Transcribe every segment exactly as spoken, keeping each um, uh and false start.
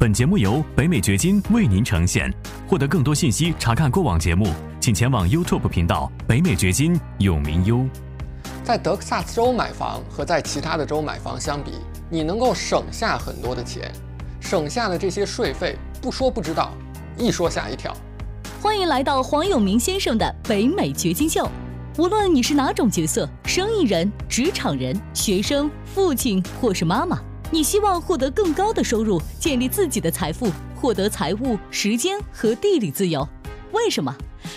本节目由北美掘金为您呈现。获得更多信息，查看过往节目，请前往 YouTube 频道“北美掘金永明优”。在德克萨斯州买房和在其他的州买房相比，你能够省下很多的钱，省下的这些税费，不说不知道，一说吓一跳。欢迎来到黄永明先生的北美掘金秀。无论你是哪种角色，生意人、职场人、学生、父亲或是妈妈，你希望获得更高的收入，建立自己的财富，获得财务、时间和地理自由。为什么？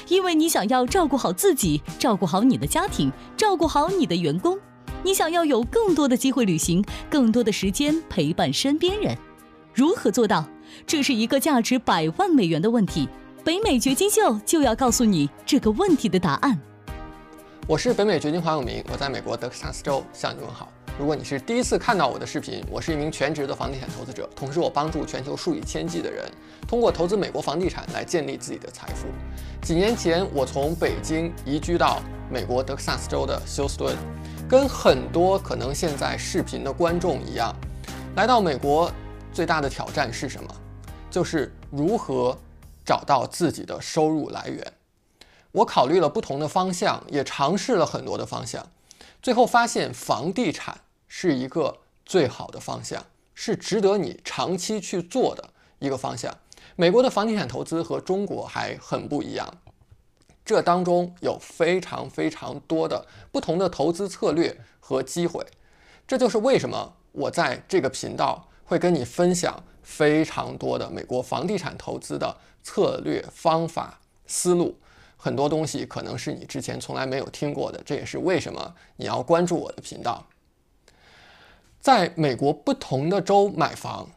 因为你想要照顾好自己，照顾好你的家庭，照顾好你的员工。你想要有更多的机会旅行，更多的时间陪伴身边人。如何做到？这是一个价值百万美元的问题。北美掘金秀就要告诉你这个问题的答案。我是北美掘金黄永明，我在美国德克萨斯州向你问好。如果你是第一次看到我的视频，我是一名全职的房地产投资者，同时我帮助全球数以千计的人通过投资美国房地产来建立自己的财富。几年前，我从北京移居到美国德克萨斯州的休斯敦，跟很多可能现在视频的观众一样，来到美国最大的挑战是什么？就是如何找到自己的收入来源。我考虑了不同的方向，也尝试了很多的方向，最后发现房地产是一个最好的方向，是值得你长期去做的一个方向。美国的房地产投资和中国还很不一样，这当中有非常非常多的不同的投资策略和机会。这就是为什么我在这个频道会跟你分享非常多的美国房地产投资的策略、方法、思路。很多东西可能是你之前从来没有听过的，这也是为什么你要关注我的频道。在美国不同的州买房，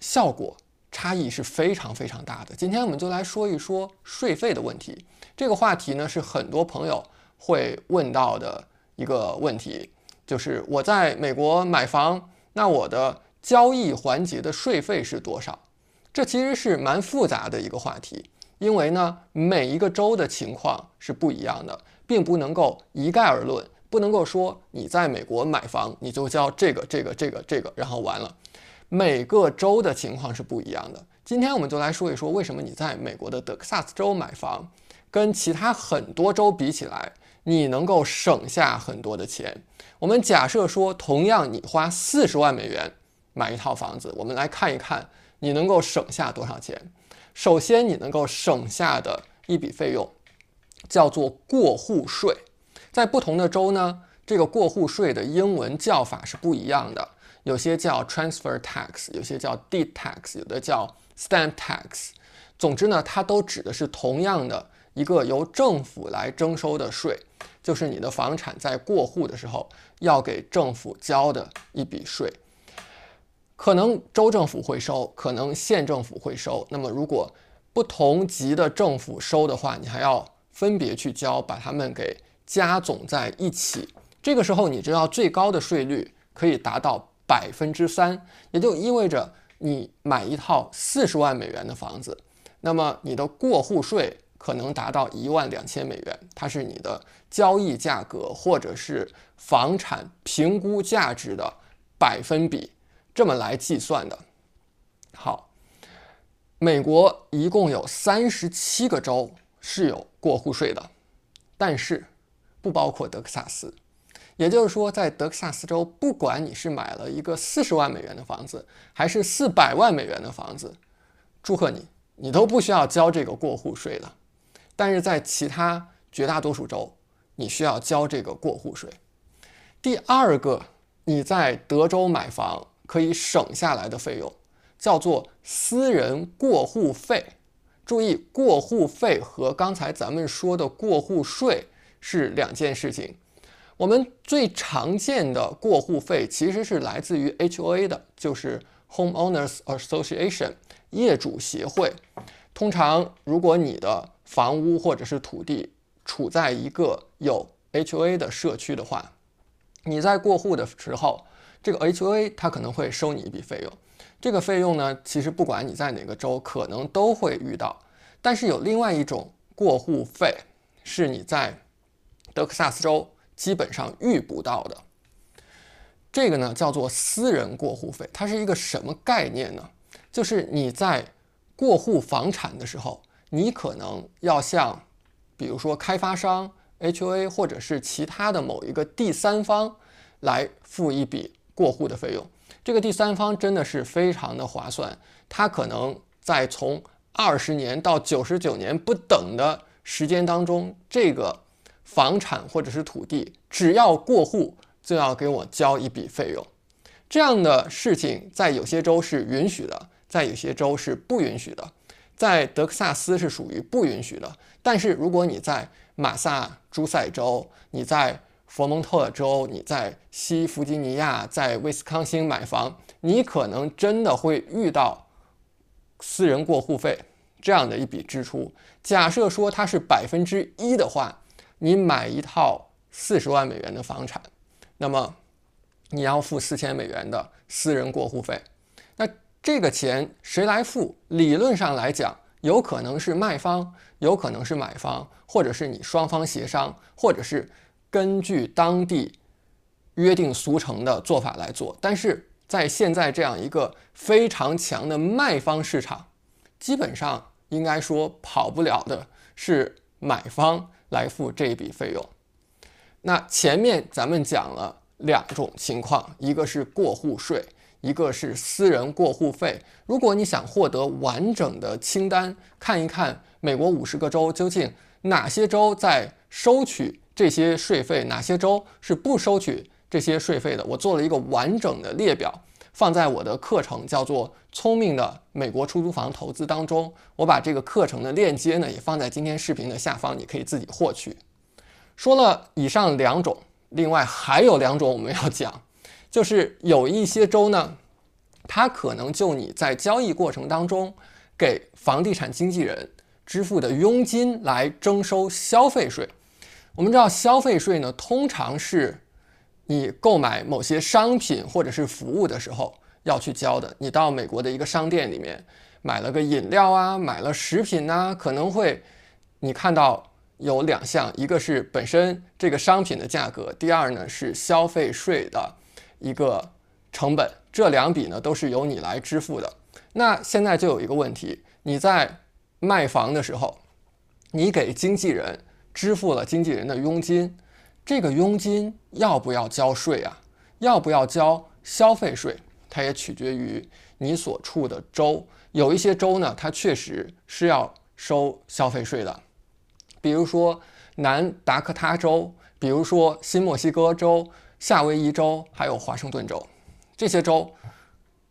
效果差异是非常非常大的。今天我们就来说一说税费的问题。这个话题呢，是很多朋友会问到的一个问题，就是我在美国买房，那我的交易环节的税费是多少？这其实是蛮复杂的一个话题。因为呢，每一个州的情况是不一样的，并不能够一概而论，不能够说你在美国买房你就交这个这个这个这个然后完了。每个州的情况是不一样的。今天我们就来说一说，为什么你在美国的德克萨斯州买房跟其他很多州比起来，你能够省下很多的钱。我们假设说同样你花四十万美元买一套房子，我们来看一看你能够省下多少钱。首先，你能够省下的一笔费用叫做过户税。在不同的州呢，这个过户税的英文叫法是不一样的，有些叫 transfer tax， 有些叫 deed tax， 有的叫 stamp tax。 总之呢，它都指的是同样的一个由政府来征收的税，就是你的房产在过户的时候要给政府交的一笔税。可能州政府会收，可能县政府会收。那么如果不同级的政府收的话，你还要分别去交，把它们给加总在一起。这个时候你知道最高的税率可以达到 百分之三， 也就意味着你买一套四十万美元的房子，那么你的过户税可能达到一万两千美元，它是你的交易价格或者是房产评估价值的百分比，这么来计算的。好，美国一共有三十七个州是有过户税的，但是不包括德克萨斯。也就是说，在德克萨斯州，不管你是买了一个四十万美元的房子，还是四百万美元的房子，祝贺你，你都不需要交这个过户税的。但是在其他绝大多数州，你需要交这个过户税。第二个，你在德州买房可以省下来的费用叫做私人过户费。注意，过户费和刚才咱们说的过户税是两件事情。我们最常见的过户费其实是来自于 H O A 的，就是 Homeowners Association， 业主协会。通常如果你的房屋或者是土地处在一个有 H O A 的社区的话，你在过户的时候，这个 H O A 它可能会收你一笔费用。这个费用呢，其实不管你在哪个州可能都会遇到。但是有另外一种过户费是你在德克萨斯州基本上遇不到的，这个呢叫做私人过户费。它是一个什么概念呢？就是你在过户房产的时候，你可能要向，比如说开发商、H O A 或者是其他的某一个第三方来付一笔过户的费用。这个第三方真的是非常的划算，它可能在从二十年到九十九年不等的时间当中，这个房产或者是土地只要过户就要给我交一笔费用。这样的事情在有些州是允许的，在有些州是不允许的。在德克萨斯是属于不允许的，但是如果你在马萨诸塞州、你在佛蒙特州、你在西弗吉尼亚、在威斯康星买房，你可能真的会遇到私人过户费这样的一笔支出。假设说它是 百分之一 的话，你买一套四十万美元的房产，那么你要付四千美元的私人过户费。那这个钱谁来付？理论上来讲，有可能是卖方，有可能是买方，或者是你双方协商，或者是根据当地约定俗成的做法来做。但是在现在这样一个非常强的卖方市场，基本上应该说跑不了的是买方来付这一笔费用。那前面咱们讲了两种情况，一个是过户税，一个是私人过户费。如果你想获得完整的清单，看一看美国五十个州究竟哪些州在收取这些税费，哪些州是不收取这些税费的，我做了一个完整的列表，放在我的课程叫做《聪明的美国出租房投资》当中。我把这个课程的链接呢也放在今天视频的下方，你可以自己获取。说了以上两种，另外还有两种我们要讲，就是有一些州呢，它可能就你在交易过程当中给房地产经纪人支付的佣金来征收消费税。我们知道消费税呢，通常是你购买某些商品或者是服务的时候要去交的。你到美国的一个商店里面买了个饮料啊，买了食品啊，可能会你看到有两项，一个是本身这个商品的价格，第二呢是消费税的一个成本，这两笔呢都是由你来支付的。那现在就有一个问题，你在卖房的时候，你给经纪人支付了经纪人的佣金，这个佣金要不要交税啊？要不要交消费税？它也取决于你所处的州。有一些州呢，它确实是要收消费税的，比如说南达科他州，比如说新墨西哥州、夏威夷州，还有华盛顿州。这些州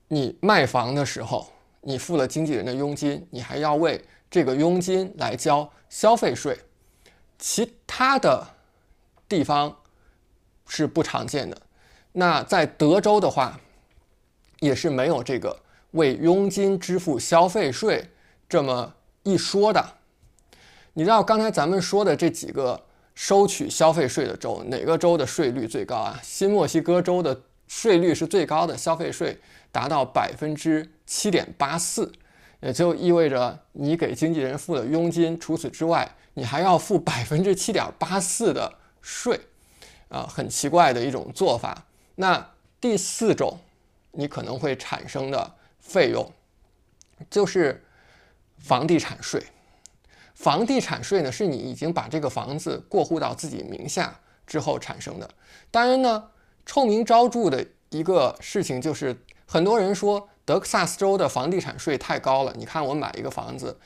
你卖房的时候，你付了经纪人的佣金，你还要为这个佣金来交消费税。其他的地方是不常见的。那在德州的话，也是没有这个为佣金支付消费税这么一说的。你知道刚才咱们说的这几个收取消费税的州，哪个州的税率最高啊？新墨西哥州的税率是最高的，消费税达到 百分之七点八四， 也就意味着你给经纪人付了佣金，除此之外你还要付 百分之七点八四 的税、呃、很奇怪的一种做法。那第四种你可能会产生的费用就是房地产税。房地产税呢，是你已经把这个房子过户到自己名下之后产生的。当然呢，臭名昭著的一个事情就是，很多人说德克萨斯州的房地产税太高了。你看我买一个房子，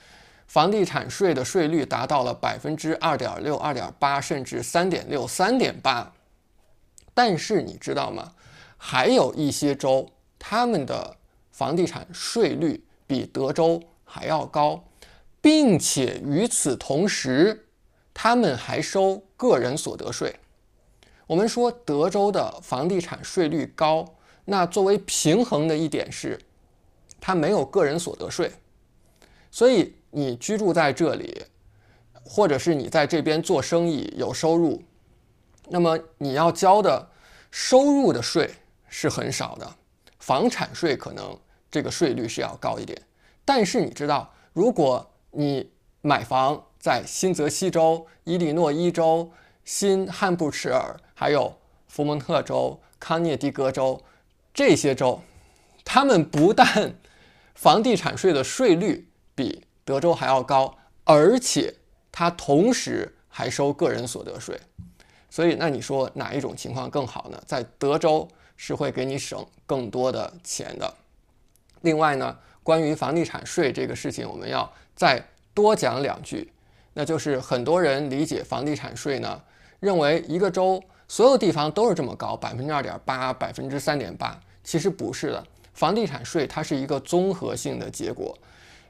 房地产税的税率达到了 百分之二点六、二点八 甚至 三点六、三点八。但是你知道吗？还有一些州，他们的房地产税率比德州还要高。并且与此同时，他们还收个人所得税。我们说德州的房地产税率高，那作为平衡的一点是，它没有个人所得税。所以你居住在这里，或者是你在这边做生意有收入，那么你要交的收入的税是很少的。房产税可能这个税率是要高一点，但是你知道，如果你买房在新泽西州、伊利诺伊州、新汉布什尔，还有佛蒙特州、康涅狄格州，这些州他们不但房地产税的税率比德州还要高，而且它同时还收个人所得税。所以，那你说哪一种情况更好呢？在德州是会给你省更多的钱的。另外呢，关于房地产税这个事情，我们要再多讲两句，那就是很多人理解房地产税呢，认为一个州所有地方都是这么高， 百分之二点八、百分之三点八，其实不是的。房地产税它是一个综合性的结果，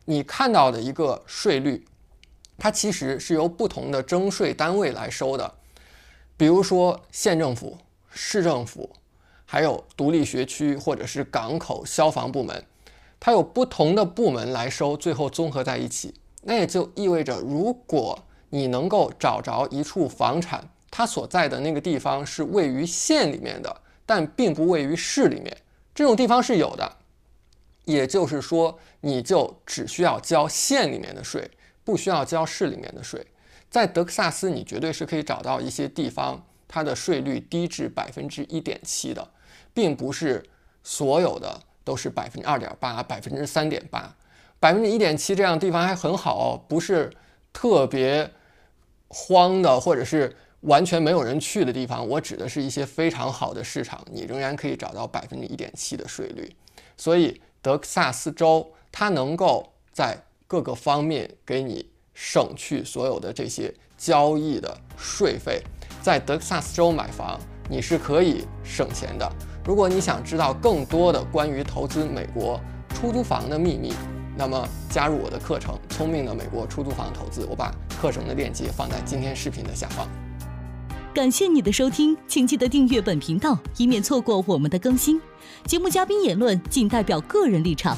你看到的一个税率，它其实是由不同的征税单位来收的。比如说县政府、市政府，还有独立学区或者是港口、消防部门，它有不同的部门来收，最后综合在一起。那也就意味着，如果你能够找着一处房产，它所在的那个地方是位于县里面的，但并不位于市里面，这种地方是有的。也就是说，你就只需要交县里面的税，不需要交市里面的税。在德克萨斯，你绝对是可以找到一些地方，它的税率低至 百分之一点七 的，并不是所有的都是 百分之二点八、百分之三点八。百分之一点七 这样的地方还很好哦，不是特别荒的或者是完全没有人去的地方。我指的是一些非常好的市场，你仍然可以找到 百分之一点七 的税率。所以德克萨斯州它能够在各个方面给你省去所有的这些交易的税费，在德克萨斯州买房你是可以省钱的。如果你想知道更多的关于投资美国出租房的秘密，那么加入我的课程《聪明的美国出租房投资》，我把课程的链接放在今天视频的下方。感谢你的收听，请记得订阅本频道，以免错过我们的更新。节目嘉宾言论仅代表个人立场。